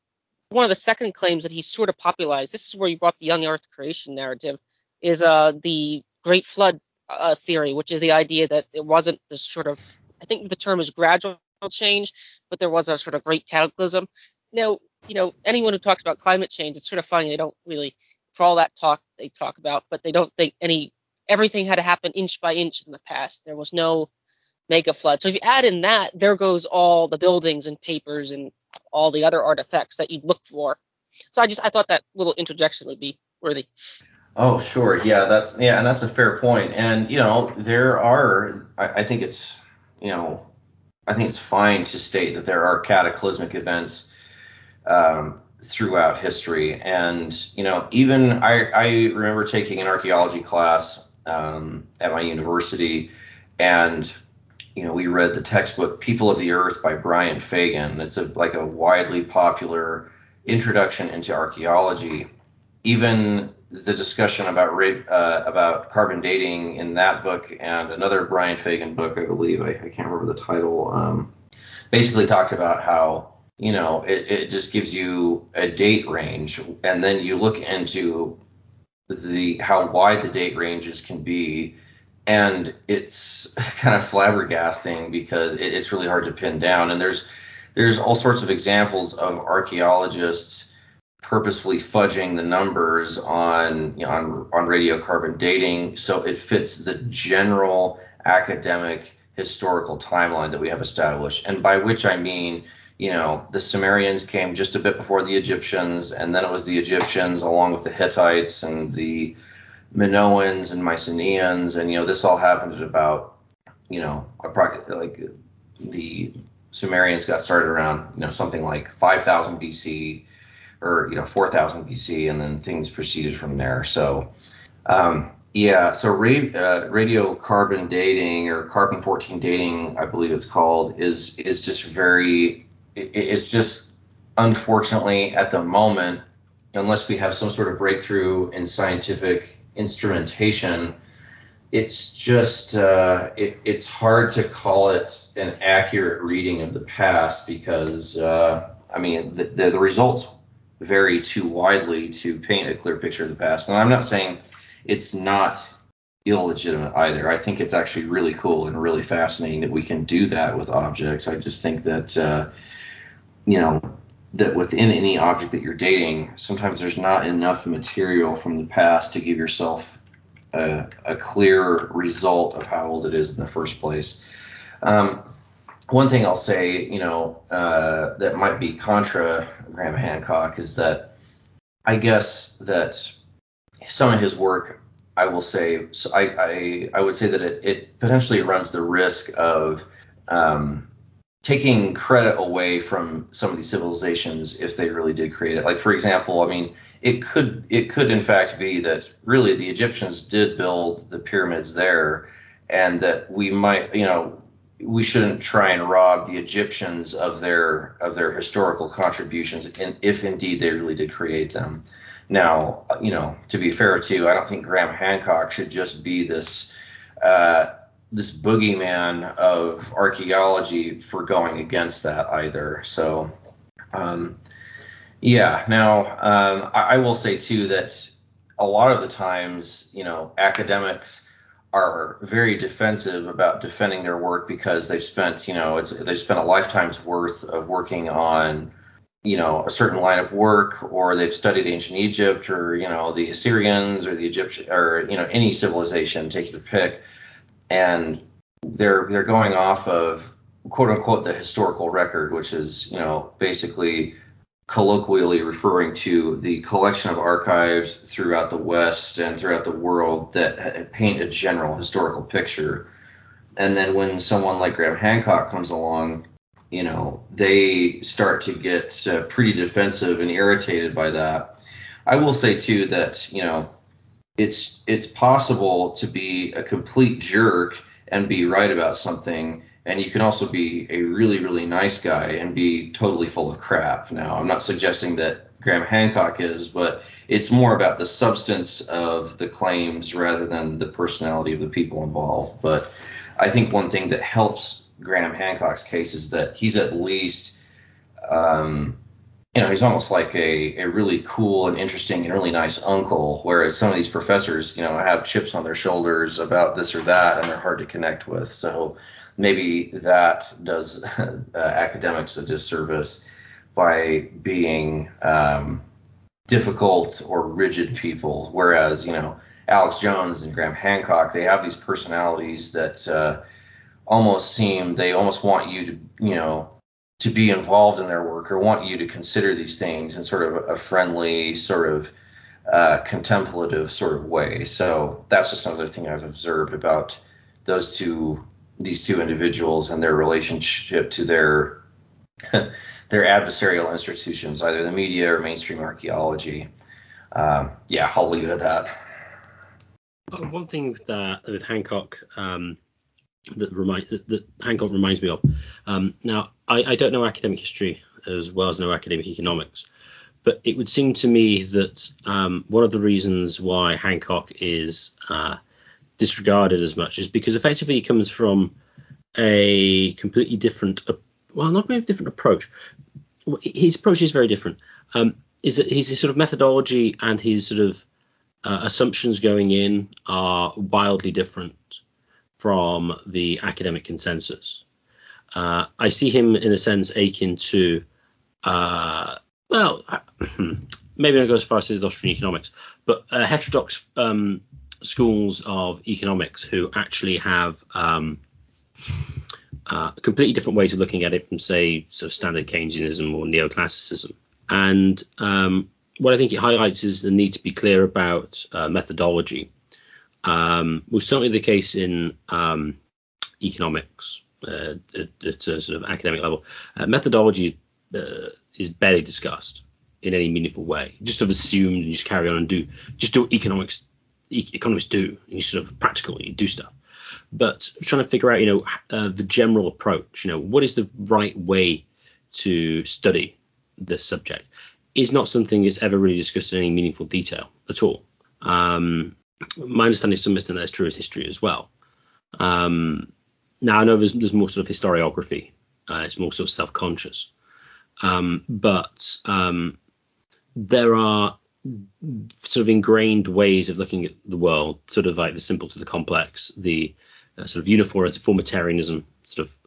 one of the second claims that he sort of popularized, this is where you brought the young earth creation narrative, is uh, the Great Flood uh, theory, which is the idea that it wasn't this sort of, I think the term is gradual change, but there was a sort of great cataclysm. Now, you know, anyone who talks about climate change, it's sort of funny. They don't really, for all that talk they talk about, but they don't think any, everything had to happen inch by inch in the past. There was no mega flood. So if you add in that, there goes all the buildings and papers and all the other artifacts that you'd look for. So I just, I thought that little interjection would be worthy. Oh, sure. Yeah, that's, yeah, and that's a fair point. And, you know, there are, I, I think it's, you know, I think it's fine to state that there are cataclysmic events um, throughout history. And, you know, even I, I remember taking an archaeology class um, at my university, and, you know, we read the textbook People of the Earth by Brian Fagan. It's a, like a widely popular introduction into archaeology. Even the discussion about uh, about carbon dating in that book and another Brian Fagan book, I believe, I, I can't remember the title, um, basically talked about how, you know, it, it just gives you a date range, and then you look into the how wide the date ranges can be. And it's kind of flabbergasting because it, it's really hard to pin down. And there's there's all sorts of examples of archaeologists purposefully fudging the numbers on, you know, on on radiocarbon dating so it fits the general academic historical timeline that we have established. And by which I mean, you know, the Sumerians came just a bit before the Egyptians, and then it was the Egyptians along with the Hittites and the Minoans and Mycenaeans, and, you know, this all happened at about, you know, like the Sumerians got started around, you know, something like five thousand B C or, you know, four thousand B C, and then things proceeded from there. So, um, yeah, so ra- uh, radiocarbon dating, or carbon fourteen dating, I believe it's called, is is just very, it, it's just, unfortunately, at the moment, unless we have some sort of breakthrough in scientific instrumentation, it's just uh it, it's hard to call it an accurate reading of the past, because uh I mean the, the the results vary too widely to paint a clear picture of the past. And I'm not saying it's not illegitimate either. I think it's actually really cool and really fascinating that we can do that with objects. I just think that uh you know that within any object that you're dating, sometimes there's not enough material from the past to give yourself a, a clear result of how old it is in the first place. Um, one thing I'll say, you know, uh, that might be contra Graham Hancock is that I guess that some of his work, I will say, so I, I, I would say that it, it potentially runs the risk of, um, taking credit away from some of these civilizations if they really did create it. Like, for example, I mean, it could it could in fact be that really the Egyptians did build the pyramids there, and that we might, you know, we shouldn't try and rob the Egyptians of their of their historical contributions, and if indeed they really did create them. Now, you know, to be fair too, I don't think Graham Hancock should just be this uh this boogeyman of archaeology for going against that either. So, um, yeah, now, um, I, I will say too, that a lot of the times, you know, academics are very defensive about defending their work because they've spent, you know, it's, they've spent a lifetime's worth of working on, you know, a certain line of work, or they've studied ancient Egypt, or, you know, the Assyrians or the Egyptian, or, you know, any civilization, take your pick. And they're they're going off of, quote unquote, the historical record, which is, you know, basically colloquially referring to the collection of archives throughout the West and throughout the world that paint a general historical picture. And then when someone like Graham Hancock comes along, you know, they start to get uh, pretty defensive and irritated by that. I will say, too, that, you know, it's it's possible to be a complete jerk and be right about something. And you can also be a really, really nice guy and be totally full of crap. Now, I'm not suggesting that Graham Hancock is, but it's more about the substance of the claims rather than the personality of the people involved. But I think one thing that helps Graham Hancock's case is that he's at least, um, you know, he's almost like a, a really cool and interesting and really nice uncle, whereas some of these professors, you know, have chips on their shoulders about this or that, and they're hard to connect with. So maybe that does uh, academics a disservice by being um, difficult or rigid people. Whereas, you know, Alex Jones and Graham Hancock, they have these personalities that uh, almost seem, they almost want you to, you know, to be involved in their work or want you to consider these things in sort of a friendly, sort of uh, contemplative sort of way. So that's just another thing I've observed about those two these two individuals and their relationship to their their adversarial institutions, either the media or mainstream archaeology. Um, yeah, I'll leave it at that. Oh, one thing with, uh, with Hancock um, that, remind, that, that Hancock reminds me of. Um, now, I, I don't know academic history as well as know academic economics, but it would seem to me that um, one of the reasons why Hancock is uh, disregarded as much is because effectively he comes from a completely different, well, not maybe a different approach. His approach is very different. Um, is that his sort of methodology and his sort of uh, assumptions going in are wildly different from the academic consensus. Uh, I see him in a sense akin to, uh, well, maybe I go as far as Austrian economics, but uh, heterodox um, schools of economics who actually have um, uh, completely different ways of looking at it from, say, sort of standard Keynesianism or neoclassicism. And um, what I think it highlights is the need to be clear about uh, methodology, um, was certainly the case in um, economics uh, at, at a sort of academic level. Uh, methodology uh, is barely discussed in any meaningful way. Just sort of assumed and you just carry on and do just do economics. Economists do, and you sort of practical, you do stuff, but trying to figure out, you know, uh, the general approach, you know, what is the right way to study this subject is not something that's ever really discussed in any meaningful detail at all. Um, my understanding is some extent that's true as history as well. Um, now I know there's, there's more sort of historiography, uh, it's more sort of self-conscious, um, but um, there are sort of ingrained ways of looking at the world, sort of like the simple to the complex, the uh, sort of uniformitarianism, sort of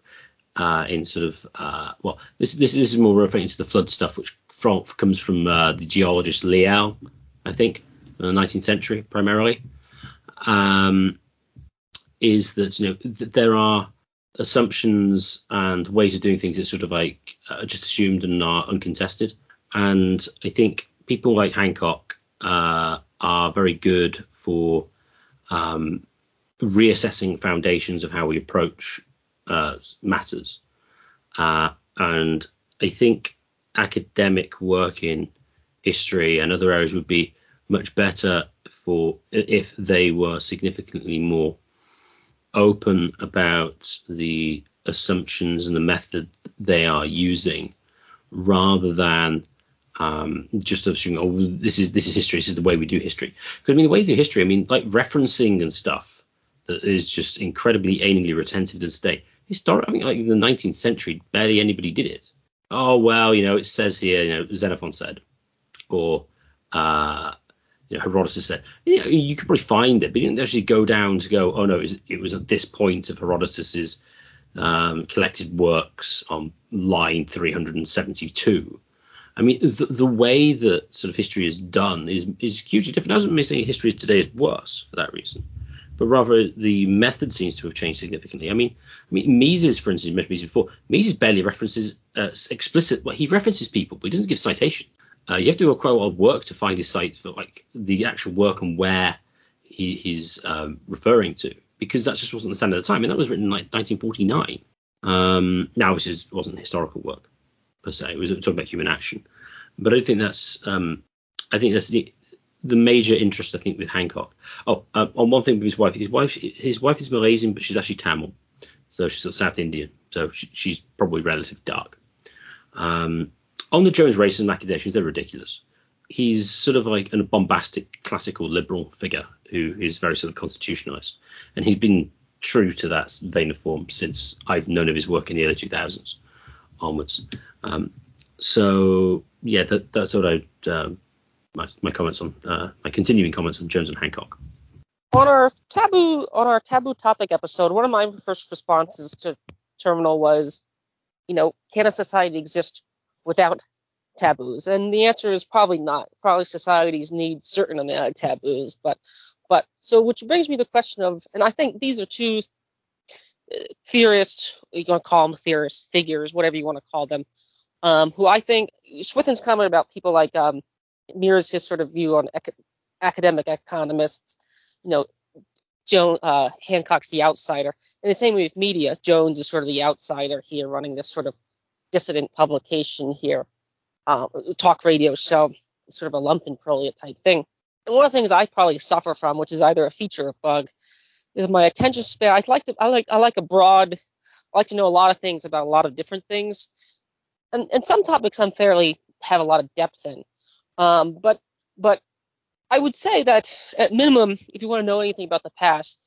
uh, in sort of uh, well, this this this is more referring to the flood stuff, which from, comes from uh, the geologist Liao, I think, in the nineteenth century primarily. Um, is that you know th- there are assumptions and ways of doing things that sort of like uh, just assumed and are uncontested, and I think people like Hancock uh, are very good for um, reassessing foundations of how we approach uh, matters. Uh, and I think academic work in history and other areas would be much better for if they were significantly more open about the assumptions and the method they are using, rather than Um, just assuming, oh, this is this is history. This is the way we do history. Because I mean, the way we do history, I mean, like referencing and stuff that is just incredibly anally retentive to this day. Historically, I mean, like in the nineteenth century, barely anybody did it. Oh well, you know, it says here, you know, Xenophon said, or uh, you know, Herodotus said. You know, you could probably find it, but you didn't actually go down to go, oh no, it was, it was at this point of Herodotus's um, collected works on line three hundred seventy-two. I mean, the, the way that sort of history is done is is hugely different. I wasn't saying history today is worse for that reason, but rather the method seems to have changed significantly. I mean, I mean Mises, for instance, mentioned Mises before. Mises barely references uh, explicit. Well, he references people, but he doesn't give citation. Uh, you have to do quite a lot of work to find his site for like the actual work and where he, he's um, referring to, because that just wasn't the standard at the time. I mean, that was written in like nineteen forty-nine. Um, now, which is, wasn't historical work per se. It was talking about human action. But I think that's um, I think that's the, the major interest, I think, with Hancock. Oh, um, on one thing with his wife, his wife, his wife is Malaysian, but she's actually Tamil, so she's sort of South Indian, so she, she's probably relatively dark. Um, on the Jones racism accusations, they're ridiculous. He's sort of like a bombastic classical liberal figure who is very sort of constitutionalist, and he's been true to that vein of form since I've known of his work in the early two thousands onwards. Um, so yeah, that, that's what I uh, my, my comments on uh, my continuing comments on Jones and Hancock. On our taboo on our taboo topic episode, one of my first responses to Terminal was, you know, can a society exist without taboos? And the answer is probably not. Probably societies need certain amount of taboos, but But so which brings me to the question of, and I think these are two theorists, you're going to call them theorists, figures, whatever you want to call them, um, who I think Swithin's comment about people like um, mirrors his sort of view on ec- academic economists. You know, Joan, uh, Hancock's the outsider. And the same way with media, Jones is sort of the outsider here running this sort of dissident publication here, uh, talk radio show, sort of a lumpenproletariat type thing. And one of the things I probably suffer from, which is either a feature or bug, is my attention span. I'd like to, I like, I like a broad, I like to know a lot of things about a lot of different things, and and some topics I'm fairly have a lot of depth in. Um, but, but I would say that at minimum, if you want to know anything about the past,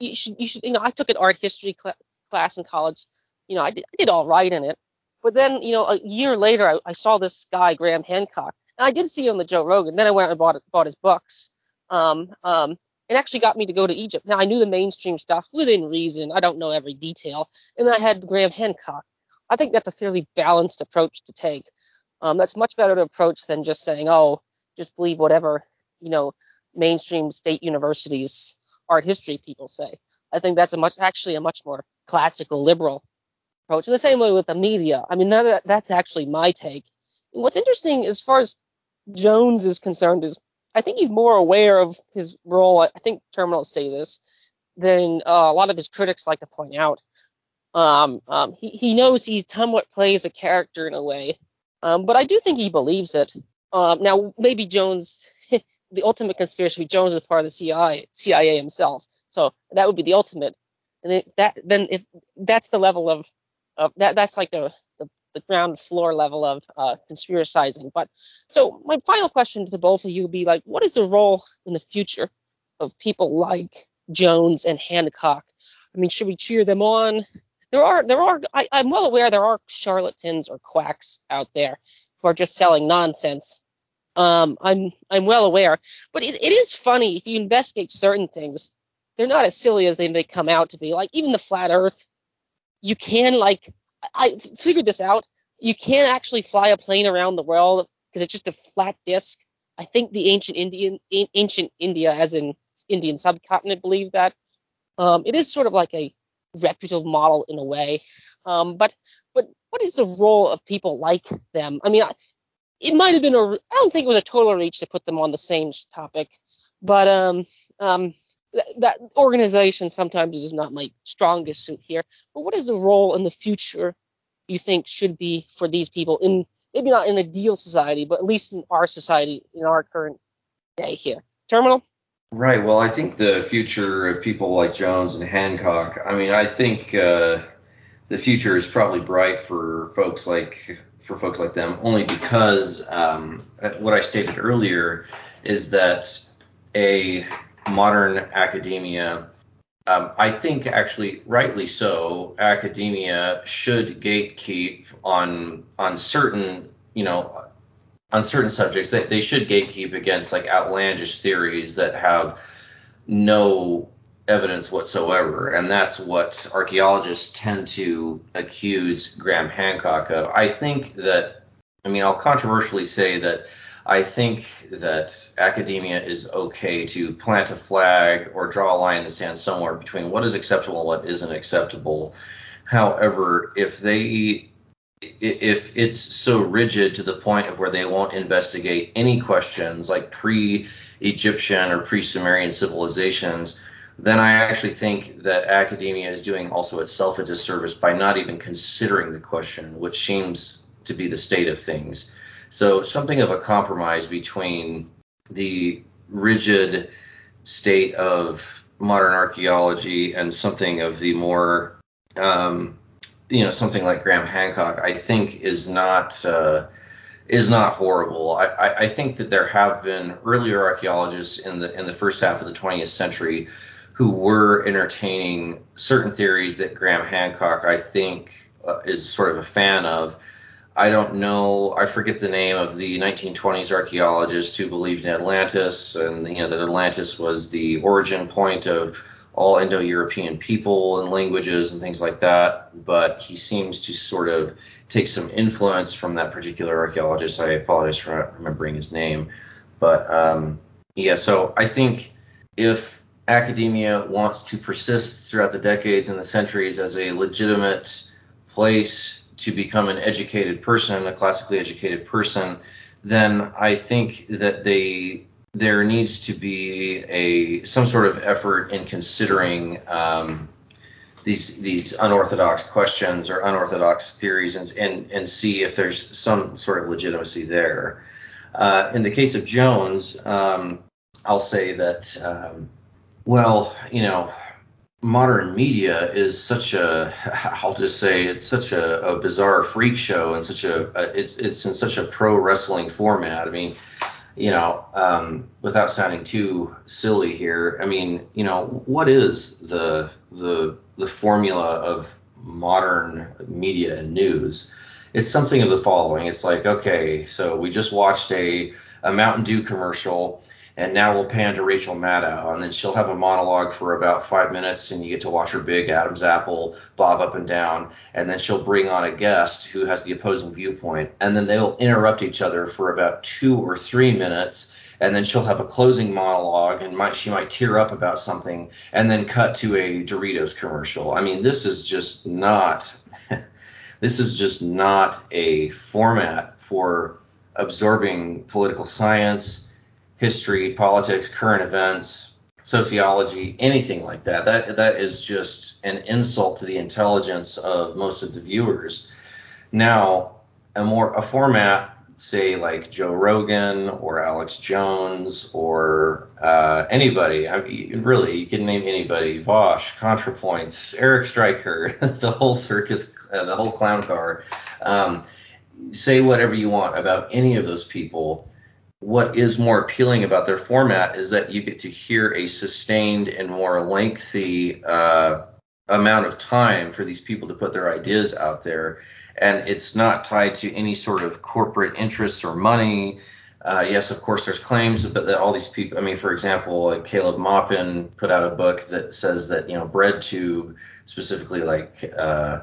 you should, you should, you know, I took an art history cl- class in college. You know, I did, I did all right in it. But then, you know, a year later, I, I saw this guy Graham Hancock. And I did see him on the Joe Rogan. Then I went and bought bought his books. Um, um, it actually got me to go to Egypt. Now, I knew the mainstream stuff within reason. I don't know every detail. And I had Graham Hancock. I think that's a fairly balanced approach to take. Um, that's much better to approach than just saying, oh, just believe whatever, you know, mainstream state universities, art history people say. I think that's a much actually a much more classical liberal approach. In the same way with the media. I mean, that, that's actually my take. And what's interesting as far as Jones is concerned is I think he's more aware of his role, I think Terminal say this, than uh, a lot of his critics like to point out. Um, um, he, he knows he somewhat plays a character in a way, um, but I do think he believes it. Um, now, maybe Jones, the ultimate conspiracy with Jones is part of the C I A, C I A himself, so that would be the ultimate. And if that then if that's the level of, of that that's like the, the the ground floor level of uh, conspiracizing. But so my final question to both of you would be like, what is the role in the future of people like Jones and Hancock? I mean, should we cheer them on? There are, there are, I, I'm well aware there are charlatans or quacks out there who are just selling nonsense. Um, I'm, I'm well aware, but it, it is funny if you investigate certain things, they're not as silly as they may come out to be. Like even the flat earth, you can like, I figured this out. You can't actually fly a plane around the world because it's just a flat disc. I think the ancient Indian, ancient India, as in Indian subcontinent, believed that. Um, it is sort of like a reputable model in a way. Um, but but what is the role of people like them? I mean, I, it might have been a. I don't think it was a total reach to put them on the same topic, but um um. That organization sometimes is not my strongest suit here. But what is the role in the future you think should be for these people in maybe not in a ideal society, but at least in our society, in our current day here? Terminal? Right. Well, I think the future of people like Jones and Hancock, I mean, I think uh, the future is probably bright for folks like for folks like them, only because um, what I stated earlier is that a modern academia, um, I think actually rightly so, academia should gatekeep on on certain, you know, on certain subjects that they should gatekeep against like outlandish theories that have no evidence whatsoever. And that's what archaeologists tend to accuse Graham Hancock of. I think that, I mean, I'll controversially say that I think that academia is okay to plant a flag or draw a line in the sand somewhere between what is acceptable and what isn't acceptable. However, if they if it's so rigid to the point of where they won't investigate any questions like pre-Egyptian or pre-Sumerian civilizations, then I actually think that academia is doing also itself a disservice by not even considering the question, which seems to be the state of things. So something of a compromise between the rigid state of modern archaeology and something of the more, um, you know, something like Graham Hancock, I think is not uh, is not horrible. I, I, I think that there have been earlier archaeologists in the in the first half of the twentieth century who were entertaining certain theories that Graham Hancock, I think, uh, is sort of a fan of. I don't know, I forget the name of the nineteen twenties archaeologist who believed in Atlantis, and you know that Atlantis was the origin point of all Indo-European people and languages and things like that, but he seems to sort of take some influence from that particular archaeologist. I apologize for not remembering his name, but um, yeah, so I think if academia wants to persist throughout the decades and the centuries as a legitimate place to become an educated person, a classically educated person, then I think that they there needs to be a some sort of effort in considering um, these these unorthodox questions or unorthodox theories and and, and see if there's some sort of legitimacy there. Uh, in the case of Jones, um, I'll say that um, well, you know. Modern media is such a, I'll just say it's such a, a bizarre freak show and such a, a, it's it's in such a pro wrestling format. I mean, you know, um, without sounding too silly here, I mean, you know, what is the the the formula of modern media and news? It's something of the following. It's like, okay, so we just watched a, a Mountain Dew commercial. And now we'll pan to Rachel Maddow, and then she'll have a monologue for about five minutes, and you get to watch her big Adam's apple bob up and down, and then she'll bring on a guest who has the opposing viewpoint, and then they'll interrupt each other for about two or three minutes, and then she'll have a closing monologue, and might she might tear up about something, and then cut to a Doritos commercial. I mean, this is just not this is just not a format for absorbing political science, history, politics, current events, sociology, anything like that. That that is just an insult to the intelligence of most of the viewers. Now, a more a format, say like Joe Rogan or Alex Jones or uh, anybody. I mean, really, you can name anybody: Vosh, ContraPoints, Eric Stryker, the whole circus, uh, the whole clown car. Um, say whatever you want about any of those people. What is more appealing about their format is that you get to hear a sustained and more lengthy uh, amount of time for these people to put their ideas out there. And it's not tied to any sort of corporate interests or money. Uh, yes, of course, there's claims, but that all these people, I mean, for example, like Caleb Maupin put out a book that says that, you know, BreadTube, specifically like uh,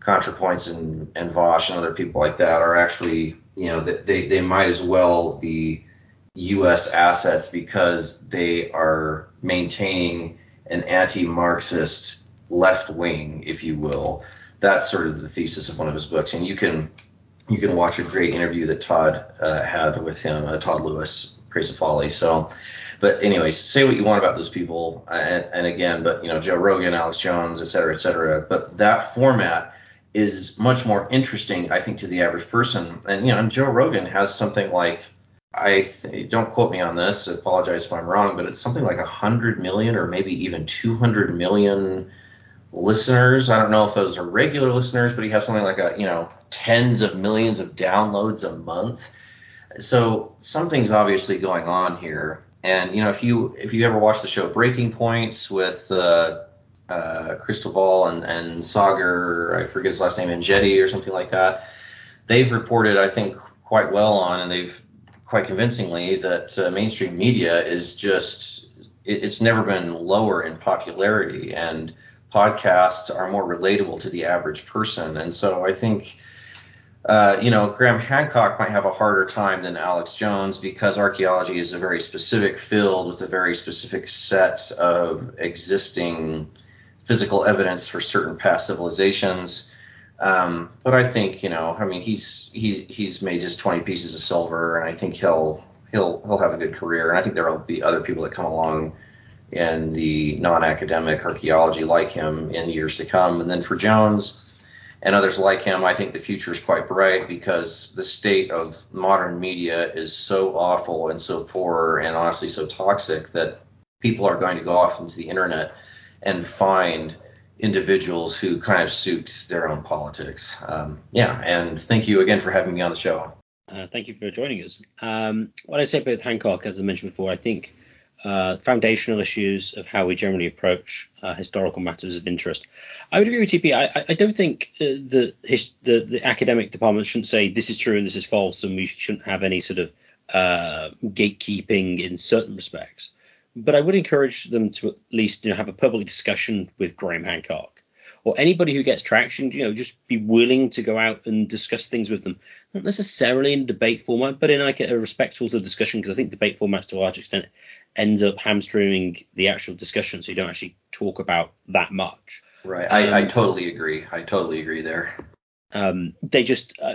ContraPoints and, and Vosh and other people like that are actually, you know, they, they might as well be U S assets because they are maintaining an anti-Marxist left wing, if you will. That's sort of the thesis of one of his books. And you can you can watch a great interview that Todd uh, had with him, uh, Todd Lewis, Praise of Folly. So, but anyways, say what you want about those people. And, and again, but, you know, Joe Rogan, Alex Jones, et cetera, et cetera. But that format is much more interesting, I think, to the average person. And, you know, and Joe Rogan has something like, I th- don't quote me on this, I apologize if I'm wrong, but it's something like one hundred million or maybe even two hundred million listeners. I don't know if those are regular listeners, but he has something like, a you know, tens of millions of downloads a month. So something's obviously going on here. And, you know, if you if you ever watch the show Breaking Points with uh Uh, Cristobal and, and Sagar, I forget his last name, and Jetty or something like that, they've reported, I think, quite well on, and they've quite convincingly, that uh, mainstream media is just, it, it's never been lower in popularity, and podcasts are more relatable to the average person. And so I think uh, you know, Graham Hancock might have a harder time than Alex Jones because archaeology is a very specific field with a very specific set of existing physical evidence for certain past civilizations. Um, but I think, you know, I mean, he's he's he's made his twenty pieces of silver, and I think he'll he'll he'll have a good career. And I think there will be other people that come along in the non-academic archaeology like him in years to come. And then for Jones and others like him, I think the future is quite bright because the state of modern media is so awful and so poor and honestly so toxic that people are going to go off into the internet and find individuals who kind of suit their own politics. Um, yeah, and thank you again for having me on the show. Uh, thank you for joining us. Um, what I say about Hancock, as I mentioned before, I think uh, foundational issues of how we generally approach uh, historical matters of interest. I would agree with T P. I, I don't think uh, the, his, the the academic department shouldn't say this is true and this is false, and we shouldn't have any sort of uh, gatekeeping in certain respects. But I would encourage them to at least, you know, have a public discussion with Graham Hancock or anybody who gets traction. You know, just be willing to go out and discuss things with them, not necessarily in debate format, but in like a respectful sort of discussion, because I think debate formats to a large extent ends up hamstringing the actual discussion, so you don't actually talk about that much. Right. I, um, I totally agree. I totally agree there. Um, they just uh,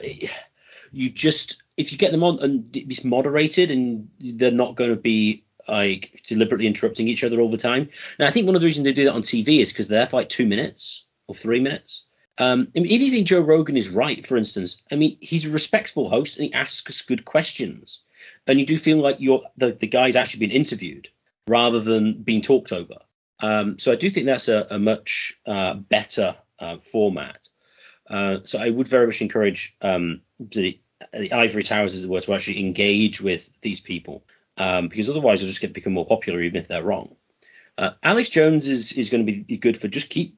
you just if you get them on and it's moderated and they're not going to be like deliberately interrupting each other all the time. And I think one of the reasons they do that on T V is because they're there for like two minutes or three minutes. Um, I mean, if you think Joe Rogan is right, for instance, I mean, he's a respectful host and he asks good questions. And you do feel like you're the, the guy's actually been interviewed rather than being talked over. Um, so I do think that's a, a much uh, better uh, format. Uh, so I would very much encourage um, the, the ivory towers, as it were, to actually engage with these people. Um, because otherwise they'll just get become more popular, even if they're wrong. Uh, Alex Jones is, is going to be good for just keep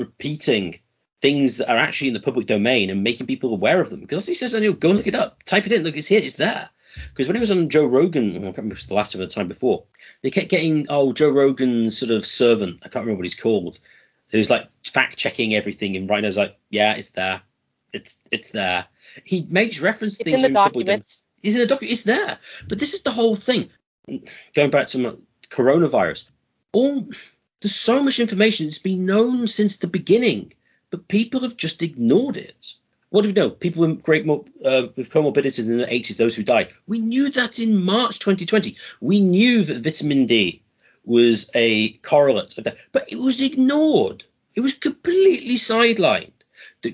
repeating things that are actually in the public domain and making people aware of them. Because he says, go and look it up, type it in, look, it's here, it's there. Because when he was on Joe Rogan, I can't remember if it was the last time or the time before, they kept getting, oh, Joe Rogan's sort of servant, I can't remember what he's called, who's like fact checking everything. And right now it's like, yeah, it's there. It's it's there. He makes reference to things. It's in the documents. It's in the document. It's there. But this is the whole thing. Going back to my coronavirus, all there's so much information that's been known since the beginning, but people have just ignored it. What do we know? People with great more, uh, with comorbidities in the eighties, those who died. We knew that in March twenty twenty. We knew that vitamin D was a correlate of that, but it was ignored. It was completely sidelined.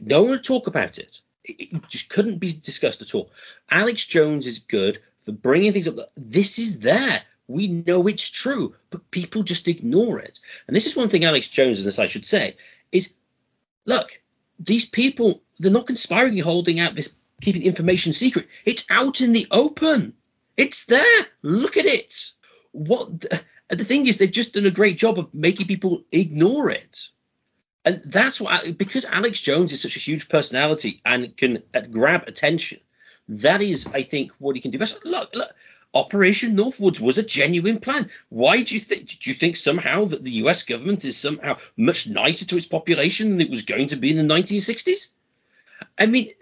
No one would talk about it. It just couldn't be discussed at all. Alex Jones is good for bringing things up. This is there. We know it's true, but people just ignore it. And this is one thing Alex Jones, as I should say, is, look, these people, they're not conspiringly holding out this, keeping information secret. It's out in the open. It's there. Look at it. What the, the thing is, they've just done a great job of making people ignore it. And that's why, because Alex Jones is such a huge personality and can grab attention, that is, I think, what he can do best. Look, look, Operation Northwoods was a genuine plan. Why do you think? Do you think somehow that the U S government is somehow much nicer to its population than it was going to be in the nineteen sixties? I mean,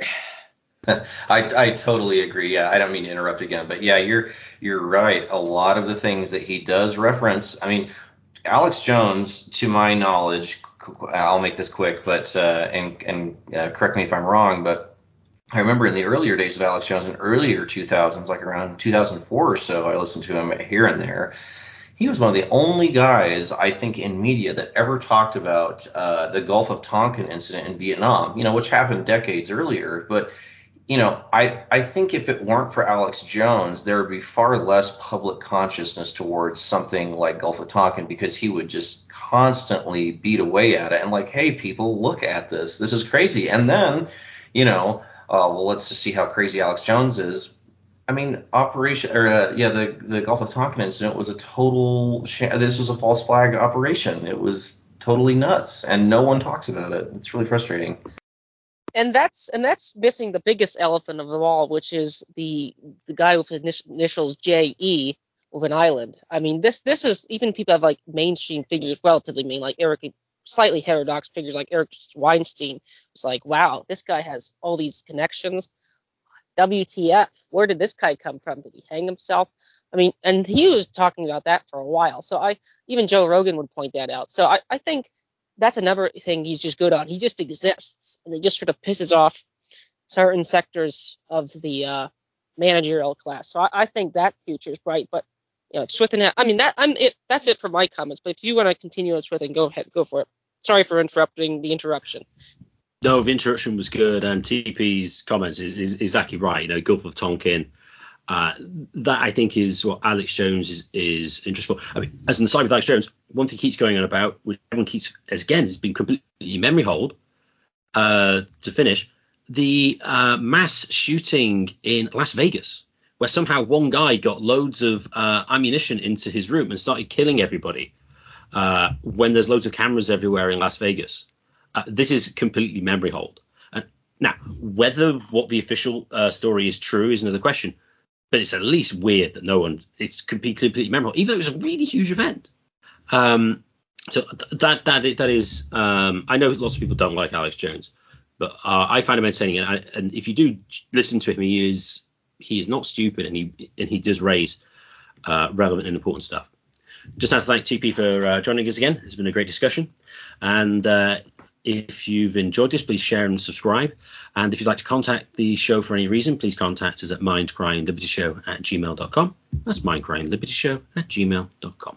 I I totally agree. Yeah, I don't mean to interrupt again, but yeah, you're you're right. A lot of the things that he does reference, I mean, Alex Jones, to my knowledge. I'll make this quick, but uh, and and uh, correct me if I'm wrong, but I remember in the earlier days of Alex Jones, in earlier two thousands, like around two thousand four or so, I listened to him here and there. He was one of the only guys, I think, in media that ever talked about uh, the Gulf of Tonkin incident in Vietnam, you know, which happened decades earlier. But, you know, I, I think if it weren't for Alex Jones, there would be far less public consciousness towards something like Gulf of Tonkin, because he would just constantly beat away at it and like, hey, people, look at this. This is crazy. And then, you know, uh, well, let's just see how crazy Alex Jones is. I mean, operation or uh, yeah, the, the Gulf of Tonkin incident was a total sh- this was a false flag operation. It was totally nuts. And no one talks about it. It's really frustrating. And that's and that's missing the biggest elephant of them all, which is the the guy with the initials J E of an island. I mean, this this is even people have like mainstream figures, relatively main, like Eric slightly heterodox figures like Eric Weinstein was like, wow, this guy has all these connections. W T F, where did this guy come from? Did he hang himself? I mean, and he was talking about that for a while. So I, even Joe Rogan would point that out. So I, I think that's another thing he's just good on. He just exists, and it just sort of pisses off certain sectors of the uh, managerial class. So I, I think that future is bright. But you know, Swithin, I mean, that I'm it. That's it for my comments. But if you want to continue on Swithin, go ahead, go for it. Sorry for interrupting the interruption. No, the interruption was good. And um, T P's comments is, is exactly right. You know, Gulf of Tonkin. Uh, that I think is what Alex Jones is, is interested for. I mean, as an aside with Alex Jones, one thing he keeps going on about, which everyone keeps, as again, has been completely memory holed uh, to finish, the uh, mass shooting in Las Vegas, where somehow one guy got loads of uh, ammunition into his room and started killing everybody uh, when there's loads of cameras everywhere in Las Vegas. Uh, this is completely memory holed. Uh, now, whether what the official uh, story is true is another question. But it's at least weird that no one, it's completely, completely memorable, even though it was a really huge event. Um, so th- that that is, that is um, I know lots of people don't like Alex Jones, but uh, I find him entertaining. And, I, and if you do listen to him, he is he is not stupid, and he and he does raise uh, relevant and important stuff. Just have to thank T P for uh, joining us again. It's been a great discussion. And uh, if you've enjoyed this, please share and subscribe. And if you'd like to contact the show for any reason, please contact us at mindcryinglibertyshow at gmail dot com. That's mindcryinglibertyshow at gmail dot com.